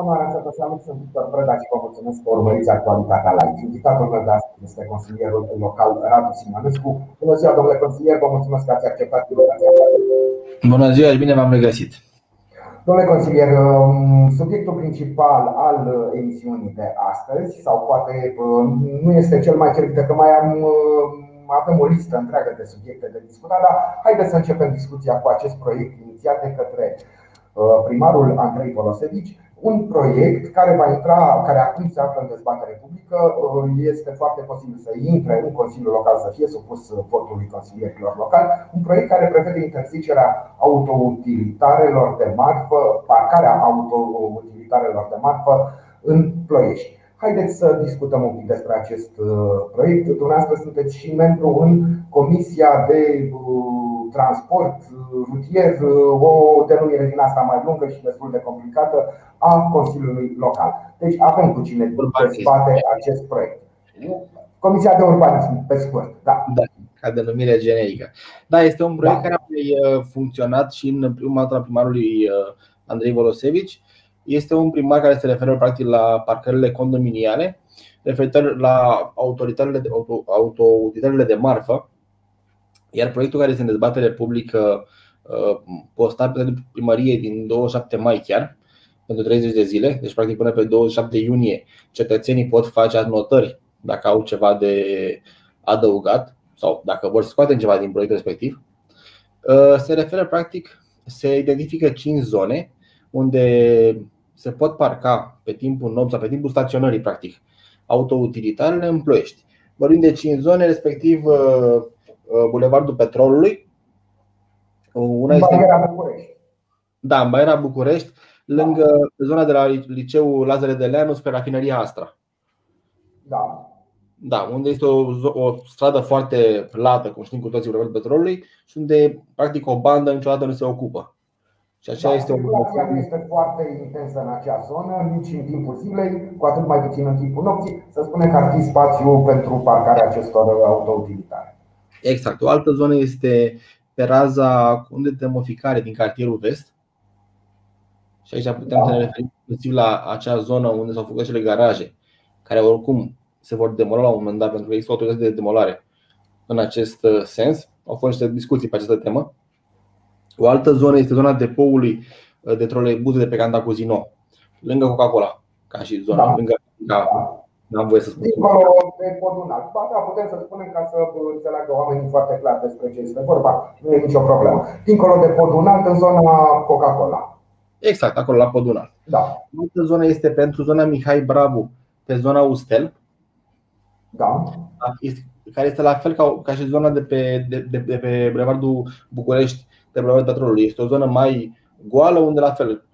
onoarea să vă salut, sunt Victor Preda și vă mulțumesc că urmăriți actualitatea live. Invitatul meu de astăzi este consilierul local Radu Simanescu. Bună ziua, domnule consilier, vă mulțumesc că ați acceptat invitația. Bună ziua și bine v-am regăsit. Domnule consilier, subiectul principal al emisiunii de astăzi, sau poate nu este cel mai cert, că mai avem o listă întreagă de subiecte de discutat, dar haideți să începem discuția cu acest proiect inițiat de către primarul Andrei Polosedici, un proiect care va intra, care acum se află în dezbatere publică. Este foarte posibil să intre în Consiliul Local, să fie supus votului consilierilor locali. Un proiect care prevede interzicerea autoutilitarelor de marfă, parcarea autoutilitarelor de marfă în Ploiești. Haideți să discutăm un pic despre acest proiect. Dumneavoastră sunteți și membru în Comisia de Transport Rutier, o denumire din asta mai lungă și destul de complicată, a Consiliului Local. Deci avem cu cine dezbate acest proiect. Comisia de Urbanism, pe scurt. Da, ca denumire generică. Da, este un proiect care a funcționat și în primăria primarului Andrei Volosevici. Este un primar care se referă practic la parcările condominiale, referitor la autoutilitarele de marfă. Iar proiectul care este în dezbatere publică, postat pe primărie din 27 mai chiar, pentru 30 de zile, deci practic până pe 27 iunie, cetățenii pot face anotări dacă au ceva de adăugat sau dacă vor scoate ceva din proiectul respectiv. Se referă practic, se identifică 5 zone unde se pot parca pe timpul nopții sau pe timpul staționării practic autoutilitarele în Ploiești. Vorbim de 5 zone, respectiv Bulevardul Petrolului, una este în Baiera București. Da, în Baiera București, lângă zona de la liceul Lazăr Edeanu spre rafineria Astra. Da, unde este o stradă foarte lată, cum știm cu toții, Bulevardul Petrolului, și unde practic o bandă niciodată nu se ocupă. Și așa este o situație. Este foarte intensă în acea zonă, nici în timpul zilei, cu atât mai puțin în timpul nopții, să spunem că ar fi spațiu pentru parcarea acestor autoutilitare. Exact. O altă zonă este pe raza unde termoficare din cartierul Vest. Și aici putem să ne referim inclusiv la acea zonă unde s-au făcut acele garaje, care oricum se vor demola la un moment dat, pentru că există o autoritate de demolare în acest sens. Au fost niște discuții pe această temă. O altă zonă este zona depoului de troleibuze de pe Cantacuzino, lângă Coca-Cola, ca și zona n-am voie să spun. Da, putem să spunem, ca să înțeleagă oamenii foarte clar despre ce este vorba. Nu e nicio problemă. Dincolo de pod înalt, în zona Coca-Cola. Exact, acolo la pod înalt. Altă zonă este pentru zona Mihai Bravu, pe zona Ustel. Care este la fel ca și zona de pe Bulevardul București, de Bulevardul Petrolului. Este o zonă mai goală, unde la fel,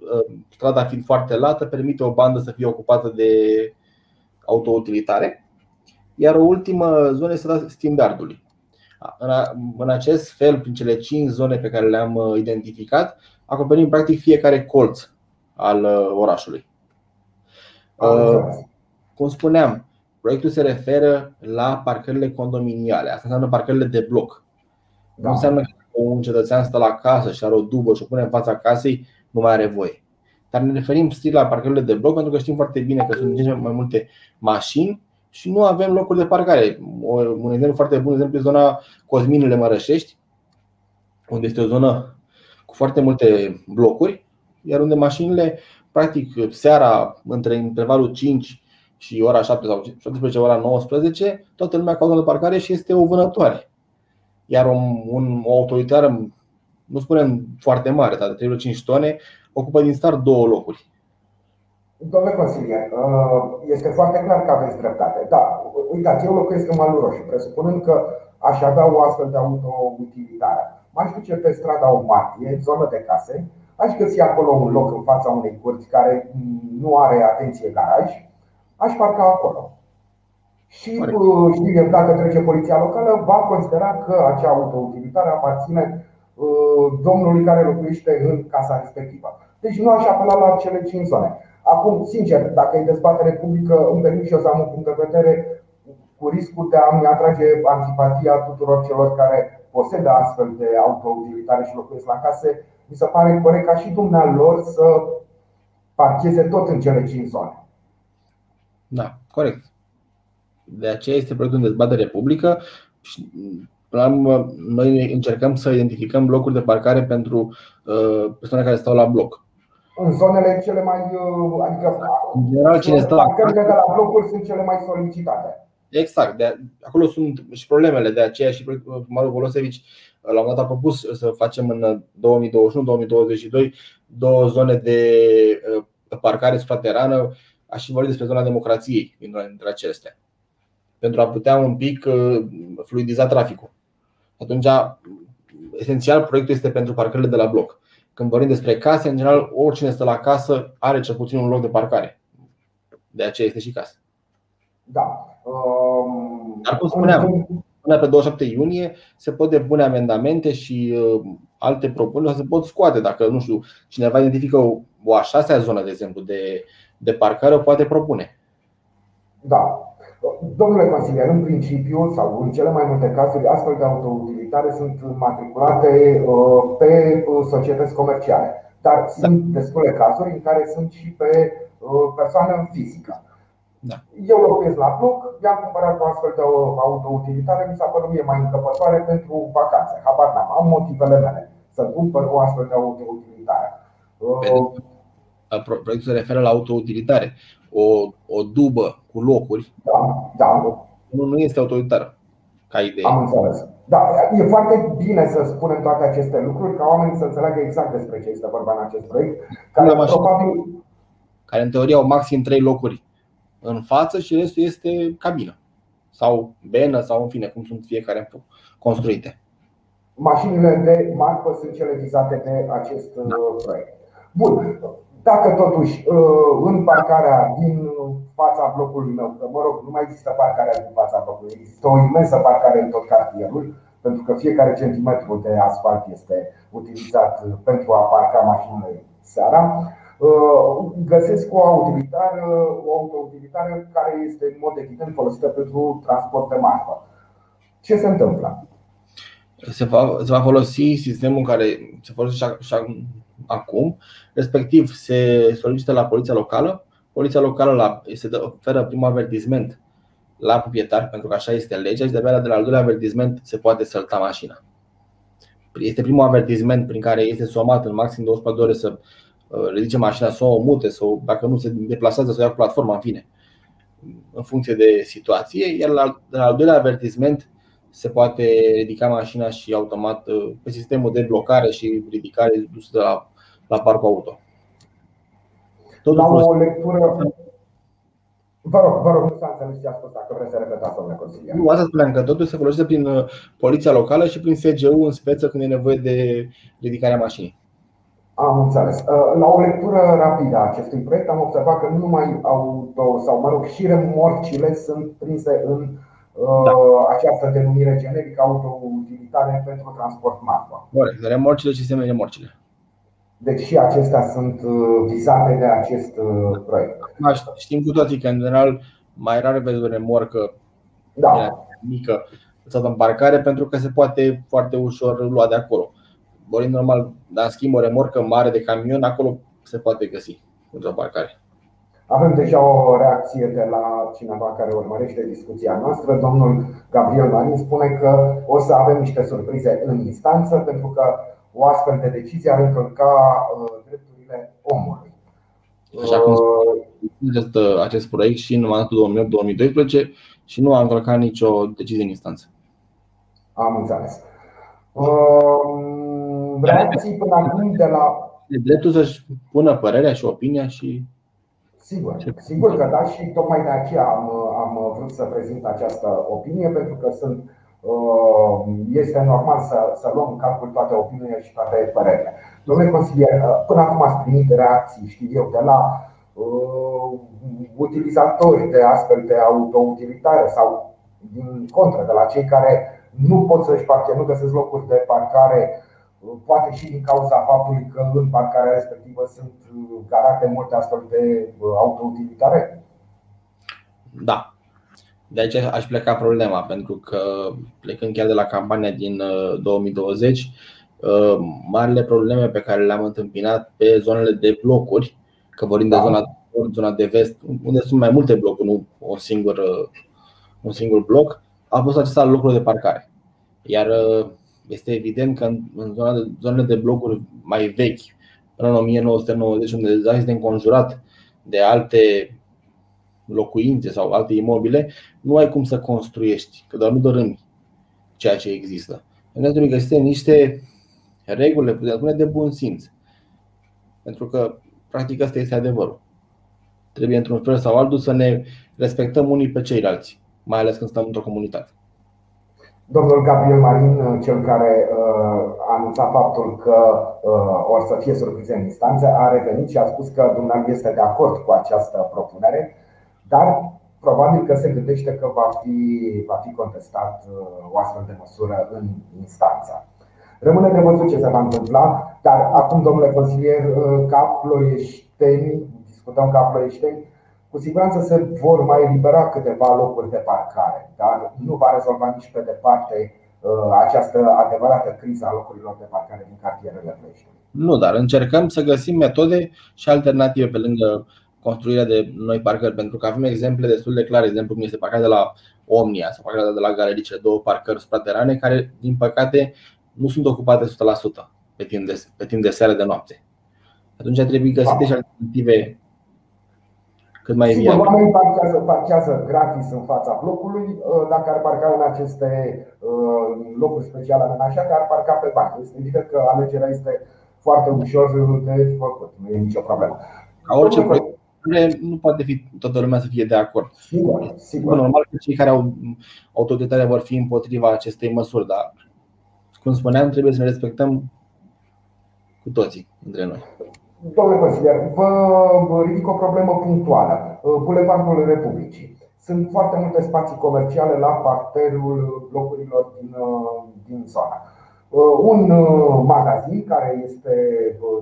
strada fiind foarte lată, permite o bandă să fie ocupată de autoutilitare. Iar o ultimă zonă este Standardului. În acest fel, prin cele 5 zone pe care le-am identificat, acoperim practic fiecare colț al orașului. Cum spuneam, proiectul se referă la parcările condominiale. Asta înseamnă parcările de bloc. Nu înseamnă că un cetățean stă la casă și are o dubă și o pune în fața casei, nu mai are voie. Dar ne referim strict la parcările de bloc, pentru că știm foarte bine că sunt mai multe mașini și nu avem locuri de parcare. Un exemplu foarte bun, exemplu, este zona Cosminele Mărășești, unde este o zonă cu foarte multe blocuri, iar unde mașinile, practic, seara, între intervalul 5 și ora 7 sau 17, ora 19, toată lumea caută de parcare și este o vânătoare. Iar o autoritară, nu spunem foarte mare, dar de 3,5 tone, ocupă din start 2 locuri. Domnule consilier, este foarte clar că aveți dreptate. Da, uitați, eu locuiesc în Malul Roșu, presupunând că aș avea o astfel de autoutilitară. M-aș duce pe strada O Martie, zonă de case, aș găsi acolo un loc în fața unei curți care nu are, atenție, garaj, aș parca acolo. Și dacă trece poliția locală, va considera că acea autoutilitară aparține domnului care locuiește în casa respectivă. Deci nu aș apela la cele 5 zone. Acum, sincer, dacă e dezbatere publică, îmi permit și eu să am un punct de vedere, cu riscul de a-mi atrage antipatia tuturor celor care posedă astfel de autoutilitare și locuiesc la case, mi se pare corect ca și dumnealor să parcheze tot în cele 5 zone. Da, corect. De aceea este proiectul de dezbatere publică. Noi încercăm să identificăm locuri de parcare pentru persoane care stau la bloc. În zonele cele mai, adică parcările de la blocuri sunt cele mai solicitate. Exact, acolo sunt și problemele, de aceea și primarul Volosevici la un dat a propus să facem în 2021-2022 două zone de parcare supraterană. Aș și vorbi despre zona democrației dintre acestea, pentru a putea un pic fluidiza traficul. Atunci, esențial, proiectul este pentru parcările de la bloc. Când vorbim despre case, în general, oricine stă la casă are cel puțin un loc de parcare. De aceea este și casă. Da. Dar cum spuneam, până pe 27 iunie se pot depune amendamente și alte propuneri se pot scoate. Dacă, nu știu, cineva identifică o a 6-a zonă, de exemplu, de parcare, o poate propune. Da. Domnule consilier, în principiu sau în cele mai multe cazuri, astfel de autoutilitare sunt matriculate pe societăți comerciale. Dar sunt destule cazuri în care sunt și pe persoană fizică. Da. Eu locuiesc la bloc, i-am cumpărat o astfel de autoutilitare, mi s-a părut mie mai încăpătoare pentru vacanțe. Habar n-am, am motivele mele să cumpăr o astfel de autoutilitare. Proiectul se referă la autoutilitare. O dubă cu locuri, da. Nu este autoritară ca idee. Am înțeles. Da, e foarte bine să spunem toate aceste lucruri ca oamenii să înțeleagă exact despre ce este vorba în acest proiect, care în teorie au maxim 3 locuri în față și restul este cabină sau benă sau în fine, cum sunt fiecare construite. Mașinile de marfă sunt cele vizate de acest proiect. Bun. Dacă totuși în parcarea din fața blocului meu, că nu mai există parcarea din fața blocului, există o imensă parcare în tot cartierul, pentru că fiecare centimetru de asfalt este utilizat pentru a parca mașinile seara, găsesc o autoutilitară care este în mod evident folosită pentru transport de marfă. Ce se întâmplă? Se va folosi sistemul care se folosește și acum, respectiv se solicită la poliția locală. Poliția locală se oferă primul avertisment la proprietar, pentru că așa este legea, și de la al doilea avertisment se poate sălta mașina. Este primul avertisment prin care este somat în maxim 24 de ore să ridice mașina, să o mute, sau dacă nu se deplasează să o ia cu platforma, în fine, în funcție de situație. Iar de la al doilea avertisment se poate ridica mașina și automat pe sistemul de blocare și ridicare dus de la parcul auto. La o lectură. Vă rog, nu s-a înțeles ce a spus, dacă vreți să repetați, domnule consilier. Nu, asta spuneam că totul se folosește prin poliția locală și prin SGU în speță când e nevoie de ridicarea mașinii. Am înțeles. La o lectură rapidă a acestui proiect am observat că nu numai auto sau, și remorcile sunt prinse în această denumire generică autoutilitare pentru transport marfă. Corect, remorcile și sistemele remorcile. Deci și acestea sunt vizate de acest proiect. Știm cu toții că în general mai rar vezi o remorcă mică lăsată în parcare, pentru că se poate foarte ușor lua de acolo. Vorbind normal, dar în schimb o remorcă mare de camion, acolo se poate găsi într-o parcare. Avem deja o reacție de la cineva care urmărește discuția noastră. Domnul Gabriel Marin spune că o să avem niște surprize în instanță, pentru că o astfel de decizie ar încălca drepturile omului. Așa cum spune acest proiect și în mandatul 2008-2012 și nu a încălcat nicio decizie în instanță. Am înțeles. Reacții până acum de la... E dreptul să-și pună părerea și opinia și... Sigur că da, și tocmai de aceea am vrut să prezint această opinie, pentru că este normal să luăm în calcul toate opiniile și toate părerile. Domnule consilier, până acum ați primit reacții, știu eu, de la utilizatori de astfel de autoutilitare sau din contră, de la cei care nu pot să-și parcheze, nu găsesc locuri de parcare, poate și din cauza faptului că în parcarea respectivă sunt garate multe astfel de autoutilitare? Da. De aici aș pleca problema, pentru că plecând chiar de la campania din 2020, marile probleme pe care le-am întâmpinat pe zonele de blocuri că vorbim de zona de vest, unde sunt mai multe blocuri, nu un singur bloc, a fost acesta locul de parcare. Iar este evident că în zonele de blocuri mai vechi, până în 1990, unde deja este înconjurat de alte locuințe sau alte imobile, nu ai cum să construiești, că doar nu dărâmi ceea ce există. Pentru că există niște reguli, le putem spune, de bun simț. Pentru că, practic, asta este adevărul. Trebuie, într-un fel sau altul, să ne respectăm unii pe ceilalți, mai ales când stăm într-o comunitate. Domnul Gabriel Marin, cel care a anunțat faptul că or să fie surprize în instanță, a revenit și a spus că dumneavoastră este de acord cu această propunere, dar probabil că se gândește că va fi contestat o astfel de măsură în instanță. Rămâne de văzut ce se va întâmpla, dar acum, domnule consilier, ca ploieșteni, discutăm ca ploieșteni, cu siguranță se vor mai elibera câteva locuri de parcare, dar nu va rezolva nici pe departe această adevărată criză a locurilor de parcare din cartierele Ploieștiului. Nu, dar încercăm să găsim metode și alternative pe lângă construirea de noi parcări, pentru că avem exemple destul de clare. Exemplu cum este parcarea de la Omnia sau parcarea de la Galerice, două parcări supraterane care, din păcate, nu sunt ocupate 100% pe timp de seară, de noapte. Atunci trebuie găsite și alternative cât mai viabile. Oamenii parchează gratis în fața blocului. Dacă ar parca în aceste locuri special amenajate, ar parca pe bani. Este evident că alegerea este foarte ușor de făcut. Nu e nicio problemă. Ca orice proiect, nu poate fi toată lumea să fie de acord. Sigur. Normal că cei care au autoritatea vor fi împotriva acestei măsuri, dar, cum spuneam, trebuie să ne respectăm cu toții între noi. Domnule consilier, vă ridic o problemă punctuală. Bulevardul Republicii. Sunt foarte multe spații comerciale la parterul blocurilor din zona. Un magazin care este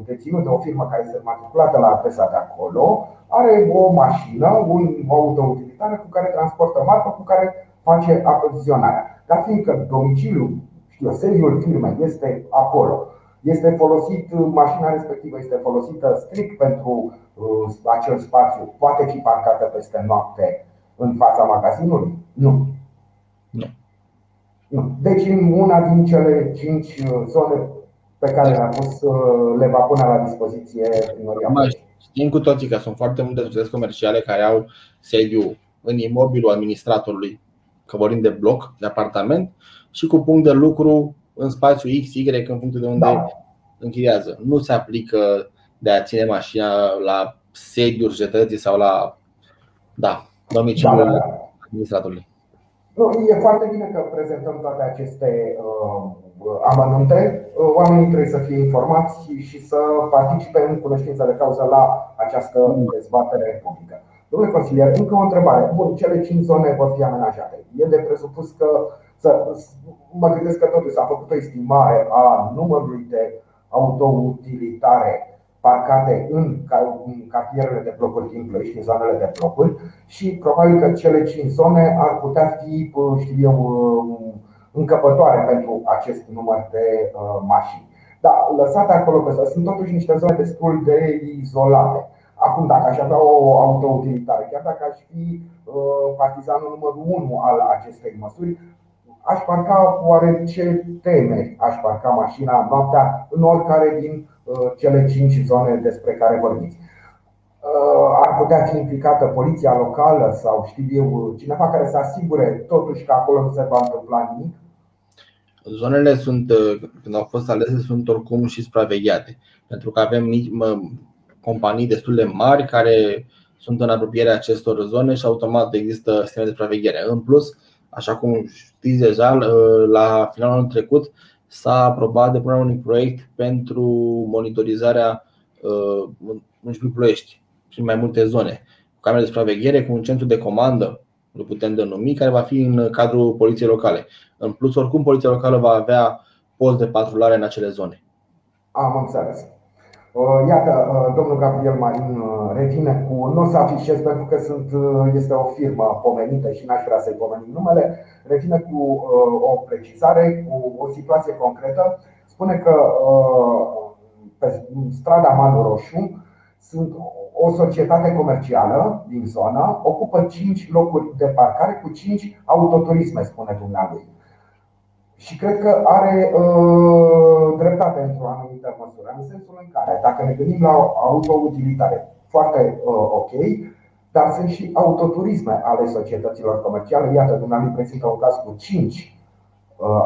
deținut de o firmă care este matriculată la adresa de acolo are o mașină, un autoutilitară cu care transportă marfă, cu care face aprovizionarea. Dar fiindcă domiciliul, sediul firmei este acolo, este folosit, mașina respectivă este folosită strict pentru acel spațiu, poate fi parcată peste noapte în fața magazinului? Nu. Deci în una din cele 5 zone pe care le-am pus, le va pune la dispoziție primăria. Știm cu toții că sunt foarte multe societăți comerciale care au sediu în imobilul administratorului, că vorbim de bloc, de apartament, și cu punct de lucru în spațiu X, Y, în punctul de unde închiriază. Nu se aplică de a ține mașina la sediul societății sau la domiciliul administratorului. Nu, e foarte bine că prezentăm toate aceste amănunte. Oamenii trebuie să fie informați și să participe în cunoștință de cauză la această dezbatere publică. Domnule consilier, încă o întrebare. Bun, cele 5 zone vor fi amenajate. E de presupus că mă gândesc că totuși s-a făcut o estimare a numărului de autoutilitare parcate în cartierele de blocuri din Ploiești, în zonele de blocuri, și probabil că cele 5 zone ar putea fi, încăpătoare pentru acest număr de mașini. Dar lăsate acolo că sunt totuși niște zone destul de izolate. Acum, dacă aș avea o autoutilitară, chiar dacă aș fi partizanul numărul 1 al acestei măsuri, aș parca oarece temeri, aș parca mașina noaptea în oricare din cele 5 zone despre care vorbiți. Ar putea fi implicată poliția locală sau cineva care să asigure totuși că acolo nu se va întâmpla nimic? Zonele sunt, când au fost alese, sunt oricum și supravegheate, pentru că avem companii destul de mari care sunt în apropierea acestor zone și automat există sisteme de supraveghere. În plus, așa cum știți deja, la finalul anului trecut s-a aprobat depunerea unui proiect pentru monitorizarea municipiului Ploiești prin mai multe zone, cu camere de supraveghere, cu un centru de comandă, îl putem denumi, care va fi în cadrul poliției locale. În plus, oricum, poliția locală va avea post de patrulare în acele zone. Am înțeles. Iată, domnul Gabriel Marin revine cu, nu o să afișez pentru că este o firmă pomenită și n-aș vrea să-i pomenim numele, revine cu o precizare, cu o situație concretă. Spune că pe strada Malul Roșu sunt o societate comercială din zonă, ocupă 5 locuri de parcare cu 5 autoturisme, spune dumnealui. Și cred că are dreptate într-o anumită măsură, în sensul în care, dacă ne gândim la autoutilitare, foarte ok, dar sunt și autoturisme ale societăților comerciale. Iată, dumnealui prezintă un caz cu 5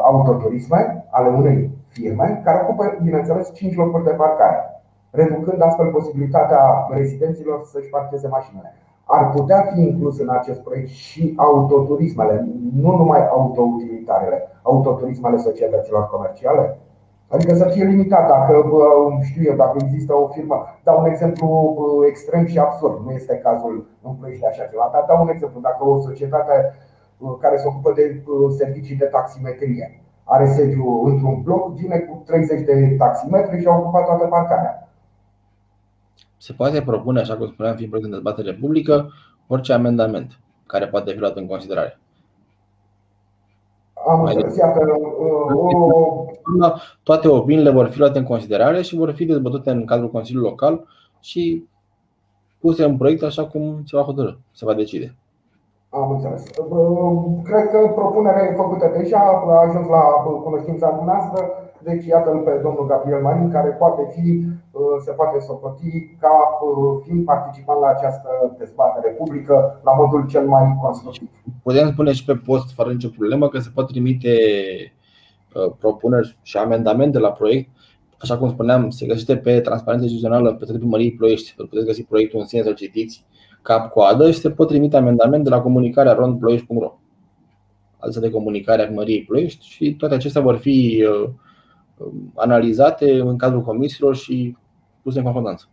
autoturisme ale unei firme care ocupă, bineînțeles, 5 locuri de parcare, reducând astfel posibilitatea rezidenților să-și parcheze mașinile. Ar putea fi inclus în acest proiect și autoturismele, nu numai autoutilitarele, autoturismele societăților comerciale? Adică să fie limitat, dacă știu eu, dacă există o firmă. Dau un exemplu extrem și absurd, nu este cazul în Pitești așa ceva, dar dau un exemplu. Dacă o societate care se ocupă de servicii de taximetrie are sediu într-un bloc, vine cu 30 de taximetri și a ocupat toată parcarea. Se poate propune, așa cum spuneam, fiind proiect în dezbatere publică, orice amendament care poate fi luat în considerare. Am înțeles, toate opiniile vor fi luate în considerare și vor fi dezbătute în cadrul Consiliului Local și puse în proiect așa cum se va hotărâ, se va decide. Am înțeles. Cred că propunerea făcută deja a ajuns la cunoștința dumneavoastră. Deci iată-l pe domnul Gabriel Marin, care se poate socoti ca fiind participant la această dezbatere publică la modul cel mai constructiv. Putem spune și pe post, fără nicio problemă, că se pot trimite propuneri și amendamente la proiect. Așa cum spuneam, se găsește pe transparență instituțională pe site-ul Primăriei Ploiești. Îl puteți găsi proiectul în sine, să-l citiți cap-coadă, și se pot trimite amendamente de la comunicarea rondploiești.ro, alții de comunicare a Primăriei Ploiești, și toate acestea vor fi analizate în cadrul comisiilor și puse în concordanță.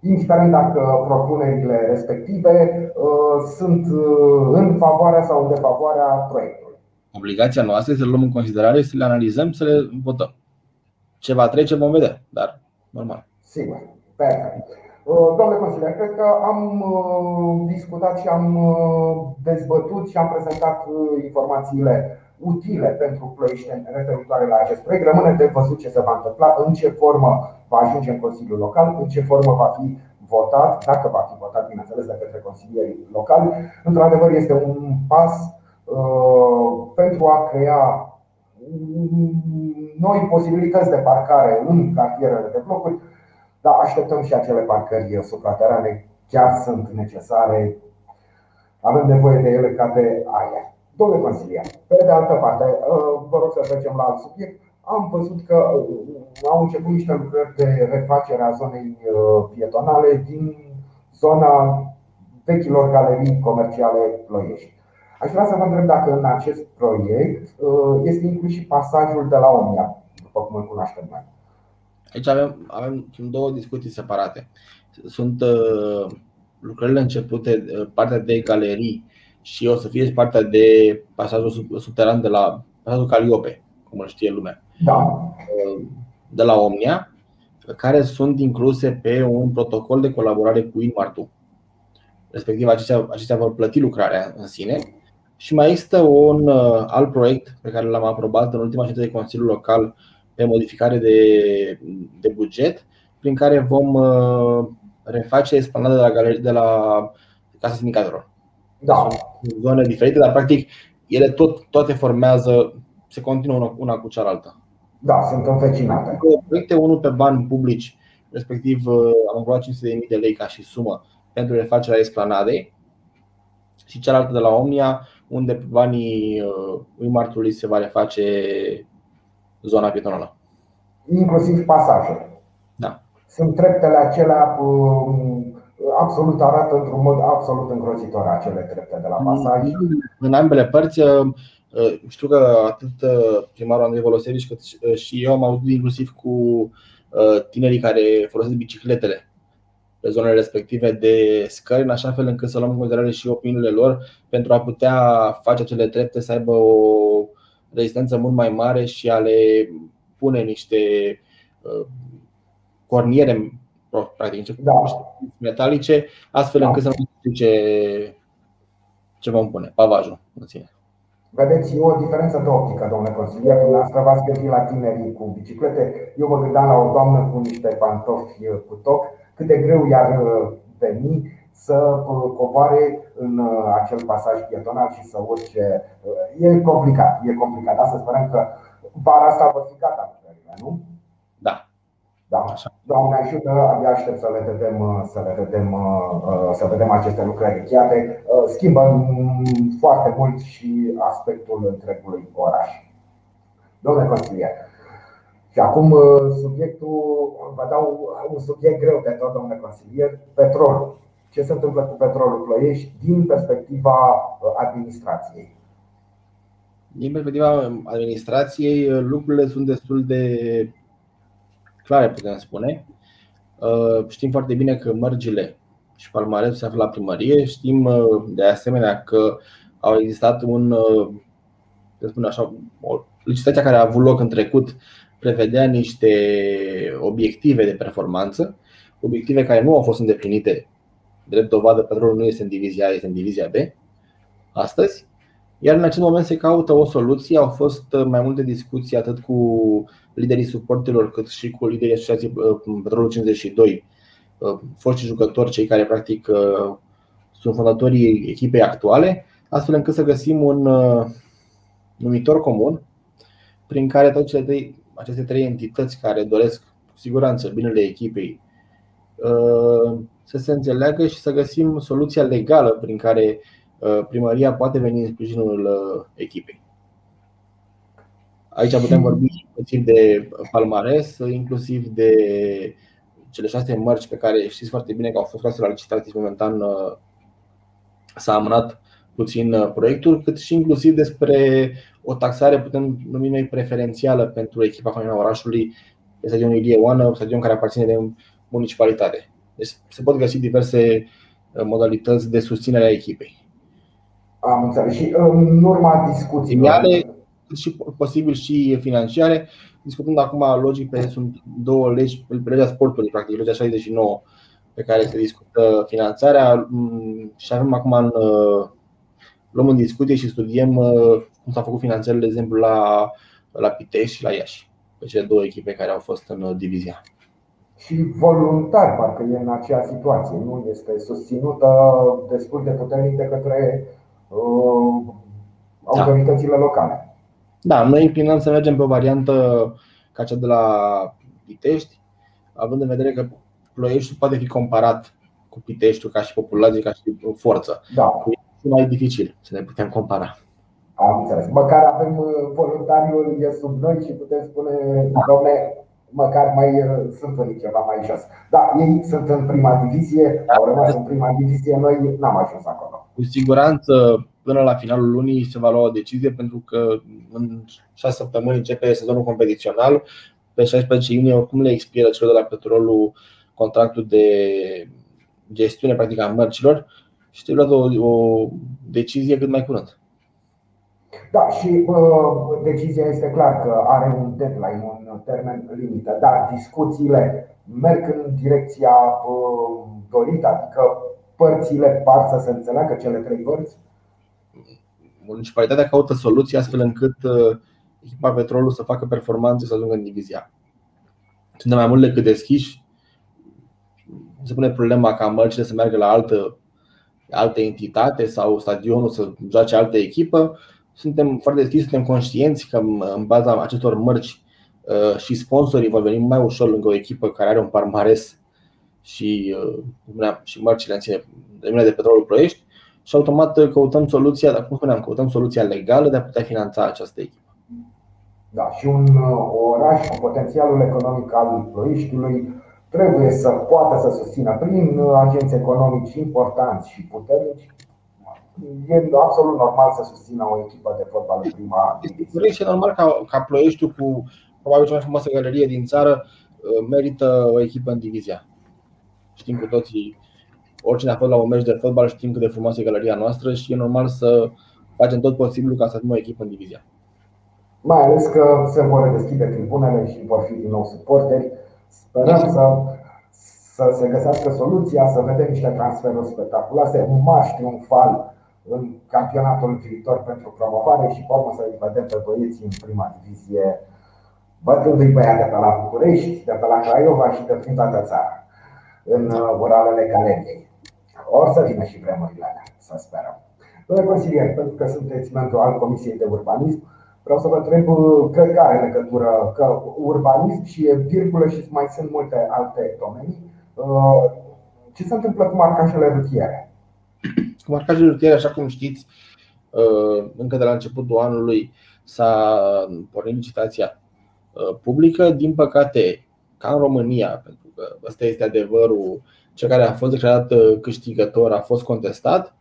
Indiferent dacă propunerile respective sunt în favoarea sau în defavoarea proiectului. Obligația noastră este să le luăm în considerare, să le analizăm, să le votăm. Ce va trece vom vedea, dar normal. Sigur, perfect. Doamne consilier, cred că am discutat și am dezbătut și am prezentat informațiile utile pentru ploieșteni referitoare la acest proiect. Rămâne de văzut ce se va întâmpla, în ce formă va ajunge în Consiliul Local, în ce formă va fi votat, dacă va fi votat, bineînțeles, de către consilierii locali. Într-adevăr, este un pas pentru a crea noi posibilități de parcare în cartierele de blocuri, dar așteptăm și acele parcări supraterane, chiar sunt necesare, avem nevoie de ele ca de aer. Domnule consilier, pe de altă parte, vă rog să trecem la alt subiect. Am văzut că au început niște lucrări de refacere a zonei pietonale din zona vechilor galerii comerciale Ploiești. Aș vrea să vă întreb dacă în acest proiect este inclus și pasajul de la Omnia, după cum îl cunoaștem noi. Aici avem două discuții separate. Sunt lucrările începute, partea de galerii, și o să fie partea de pasajul subteran, de la pasajul Caliope, cum îl știe lumea, de la Omnia, care sunt incluse pe un protocol de colaborare cu Inmartu. Respectiv, acestea vor plăti lucrarea în sine. Și mai există un alt proiect pe care l-am aprobat în ultima ședință de Consiliul Local pe modificare de buget, prin care vom reface explanada de la Casa Sindicatelor. Da. Sunt zone diferite, dar practic ele toate formează, se continuă una cu cealaltă. Da, sunt învecinate. Proiecte, unul pe bani publici, respectiv am aprobat 500.000 de lei ca și sumă pentru refacerea explanadei, și cealaltă de la Omnia, unde pe banii Martului se va reface zona pietonală. Inclusiv pasaje. Da. Sunt treptele acelea absolut, arată într-un mod absolut îngrozitor acele trepte de la pasaj. În ambele părți, știu că atât primarul Andrei Volosevici cât și eu am auzit, inclusiv cu tinerii care folosesc bicicletele pe zonele respective de scări, în așa fel încât să luăm în considerare și opiniile lor pentru a putea face acele trepte să aibă o rezistență mult mai mare și a le pune niște corniere, practic, metalice, astfel încât să nu știu ce vom pune, pavajul în sine. Vedeți, e o diferență de optică, domnule consilier. Dumneavoastră v-ați gândit la tinerii cu biciclete. Eu mă gândeam la o doamnă cu niște pantofi cu toc, cât de greu i-ar veni să coboare în acel pasaj pietonal și să urce. E complicat, e complicat. Dar să sperăm că vara asta va fi gata, nu? Da. Da. Doamne ajută, abia aștept să le vedem, să vedem aceste lucrări încheiate. Schimbă foarte mult și aspectul întregului oraș. Domnule consilier, și acum subiectul, vă dau un subiect greu de tot, domnule consilier, petrolul. Ce se întâmplă cu petrolul Ploiești din perspectiva administrației? Din perspectiva administrației, lucrurile sunt destul de clare, putem spune. Știm foarte bine că Mărgile și Palmaresul se află la primărie. Știm de asemenea că au existat o licitație care a avut loc în trecut, prevedea niște obiective de performanță, obiective care nu au fost îndeplinite. Drept dovadă, petrolul nu este în divizia A, este în divizia B astăzi. Iar în acest moment se caută o soluție. Au fost mai multe discuții atât cu liderii suporterilor, cât și cu liderii asociației Petrolul 52, foști jucători, cei care practic sunt fondatorii echipei actuale, astfel încât să găsim un numitor comun prin care toate aceste trei entități care doresc cu siguranță binele echipei să se înțeleagă și să găsim soluția legală prin care primăria poate veni în sprijinul echipei. Aici putem vorbi inclusiv de palmares, inclusiv de cele 6 mărci pe care știți foarte bine că au fost scoase la licitație. Momentan s-a amânat puțin proiectul, cât și inclusiv despre o taxare, putem numi noi, preferențială pentru echipa Familia Orașului pe stadionul Ilie Oană, un stadion care aparține de municipalitate. Deci se pot găsi diverse modalități de susținere a echipei. Am înțeles. Și în urma discuțiilor, și posibil și financiare, discutând acum logic pe sunt două legi, legea sportului, practic legea 69 pe care se discută finanțarea, și avem acum luăm în discuție și studiem cum s-a făcut finanțările, de exemplu la Pitești și la Iași, pe cele două echipe care au fost în divizia. Și voluntar, parcă e în acea situație, nu este susținută destul de puternic de către autoritățile locale. Da, noi inclinăm să mergem pe o variantă ca cea de la Pitești, având în vedere că Ploieștiul poate fi comparat cu Piteștiul ca și populație, ca și forță. Da. E mai dificil să ne putem compara. Am înțeles. Măcar avem voluntariul, e sub noi și putem spune, domne, măcar mai sunt în ceva mai jos. Da, ei sunt în prima divizie, au rămas în prima divizie, noi n-am ajuns acolo. Cu siguranță până la finalul lunii se va lua o decizie, pentru că în 6 săptămâni începe sezonul competițional. Pe 16 iunie oricum le expiră celor de la Petrolul contractul de gestiune practic a mărcilor și trebuie luat o decizie cât mai curând. Da, și decizia este clar că are un deadline, un termen limită, dar discuțiile merg în direcția dorită, adică părțile par să se înțeleagă, cele trei părți. Municipalitatea caută soluții astfel încât echipa Petrolul să facă performanțe și să ajungă în divizia. Sunt mai mult decât deschiși. Se pune problema ca mărcile să meargă la alte entitate sau stadionul să joace altă echipă. Suntem foarte deschiși, suntem conștienți că în baza acestor mărci și sponsorii vor veni mai ușor lângă o echipă care are un palmares și mărcile în sine de Petrolul Ploiești și automat căutăm soluția, dar cum spuneam, căutăm soluția legală de a putea finanța această echipă. Da, și un oraș cu potențialul economic al Ploieștiului trebuie să poată să susțină prin agenți economici importanți și puternici. E absolut normal să susțină o echipă de fotbal în prima divizie. Este normal ca Ploieștiul, cu probabil cea mai frumoasă galerie din țară, merită o echipă în divizia. Știm cu toții, oricine a fost la un meci de fotbal, știm cât de frumoasă e galeria noastră și e normal să facem tot posibilul ca să avem o echipă în divizia. Mai ales că se vor deschide tribunele și vor fi din nou suporteri. Sperăm să se găsească soluția, să vedem niște transferuri spectaculoase, un marș triumfal în campionatul viitor pentru promovare și poate să-i vedem pe băieții în prima divizie, bătându-i pe ea de pe la București, de pe la Craiova și de prin toată țara. în voralele Galeriei. Or să vină și vremurile alea, să sperăm. Domnule consilier, pentru că sunteți membru al Comisiei de Urbanism, vreau să vă întreb că are legătură că urbanism și virgulă și mai sunt multe alte domenii. Ce se întâmplă cu marcajele rutiere? Cu marcajele rutiere, așa cum știți, încă de la începutul anului s-a pornit licitația publică. Din păcate, ca în România, pentru că ăsta este adevărul, cel care a fost declarat câștigător a fost contestat.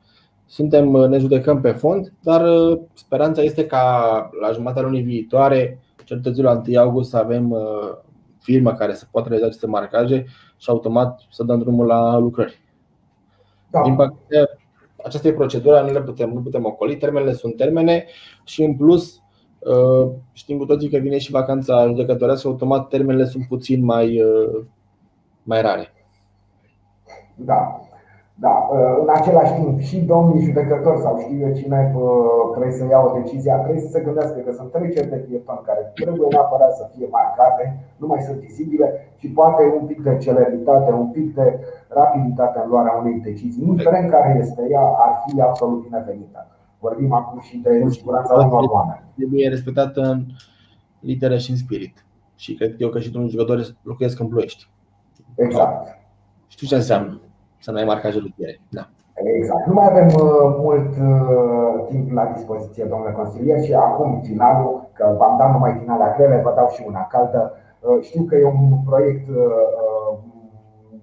Ne judecăm pe fond, dar speranța este ca la jumătatea lunii viitoare, cel târziu la 1 august, să avem firme care să poată realiza aceste marcaje și automat să dăm drumul la lucrări. Da. Din păcate, aceasta e procedura, nu putem ocoli, termenele sunt termene și în plus știm cu toții că vine și vacanța judecătorească și automat termenele sunt puțin mai rare. Da. Da, în același timp și domnii judecători sau știu eu cine trebuie să ia o decizie, trebuie să se gândească că sunt treceri de pieton care trebuie neapărat să fie marcate, nu mai sunt vizibile și poate un pic de celeritate, un pic de rapiditate în luarea unei decizii, indiferent care este ea, ar fi absolut binevenită. Vorbim acum și de siguranța unor oameni. Trebuie respectată în literă și în spirit și cred eu că și domnii judecători locuiesc în Ploiești. Exact. Știu ce înseamnă să nu ai marcaje rutiere. Da. Exact. Nu mai avem mult timp la dispoziție, domnule consilier, și acum finalul, că v-am dat numai finala grele, vă dau și una caldă. Știu că e un proiect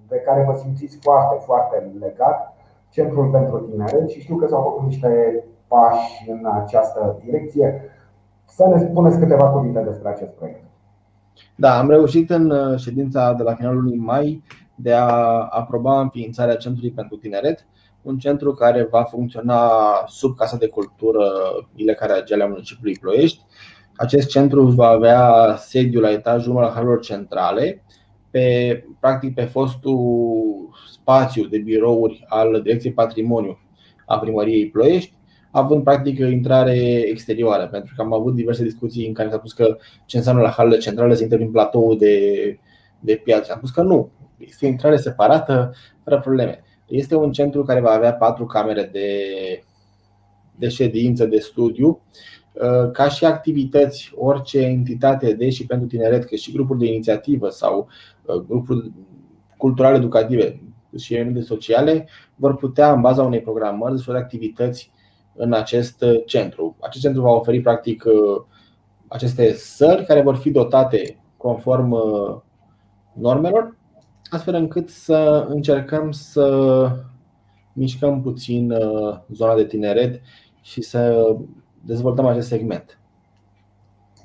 de care vă simțiți foarte, foarte legat, Centrul pentru Tineret, și știu că s-au făcut niște pași în această direcție. Să ne spuneți câteva cuvinte despre acest proiect. Da, am reușit în ședința de la finalul lunii mai de a aproba înființarea Centrului pentru Tineret, un centru care va funcționa sub Casa de Cultură Ilie Caragiale a municipiului Ploiești. Acest centru va avea sediul la etajul 1 al halelor centrale, practic pe fostul spațiu de birouri al Direcției Patrimoniu a Primăriei Ploiești, având practic intrare exterioară, pentru că am avut diverse discuții în care s-a spus că ce înseamnă la halele centrale să intre prin platoul de piață. Am spus că nu. Este o intrare separată, fără probleme. Este un centru care va avea 4 camere de ședință, de studiu, ca și activități, orice entitate de și pentru tineret, cât și grupuri de inițiativă sau grupuri culturale, educative și evenimente sociale, vor putea, în baza unei programări, desfășura activități în acest centru. Acest centru va oferi, practic, aceste săli care vor fi dotate conform normelor, astfel încât să încercăm să mișcăm puțin zona de tineret și să dezvoltăm acest segment.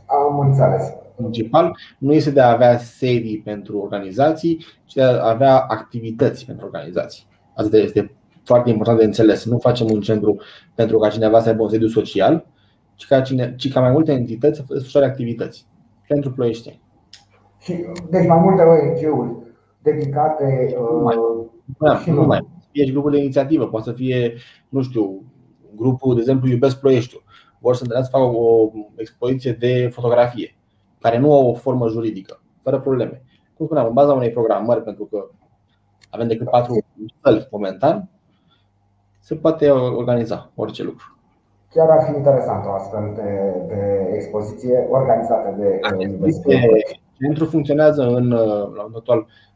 Am înțeles. Principal nu este de a avea sedii pentru organizații, ci de a avea activități pentru organizații. Asta este foarte important de înțeles. Nu facem un centru pentru ca cineva să aibă un sediu social, ci ca mai multe entități să desfășoare activități pentru ploieșteni. Deci mai multe ONG-uri dedicate și numai. Ești grupul de inițiativă, poate să fie, nu știu, grupul, de exemplu, Iubesc Ploieștiul. Vor să întâlnească să facă o expoziție de fotografie, care nu au o formă juridică, fără probleme. Cum spuneam, în baza unei programări, pentru că avem decât 4 săli momentan, se poate organiza orice lucru. Chiar ar fi interesant o astfel de expoziție organizată de Centrul funcționează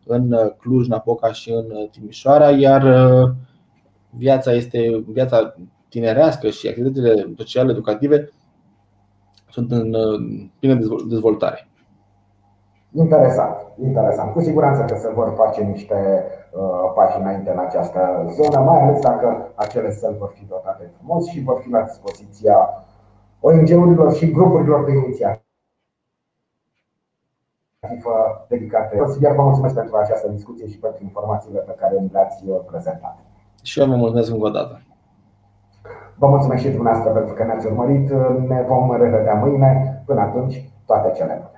în Cluj-Napoca și în Timișoara, iar viața tinerească și activitățile sociale educative sunt în plină dezvoltare. Interesant. Cu siguranță că se vor face niște pași înainte în această zonă, mai ales dacă acele săli vor fi dotate frumos și vor fi la dispoziția ONG-urilor și grupurilor de inițiativă dedicate. Consilier, vă mulțumesc pentru această discuție și pentru informațiile pe care mi le-ați prezentat. Și eu vă mulțumesc încă o dată. Vă mulțumesc și dumneavoastră pentru că ne-ați urmărit. Ne vom revedea mâine. Până atunci, toate cele bune.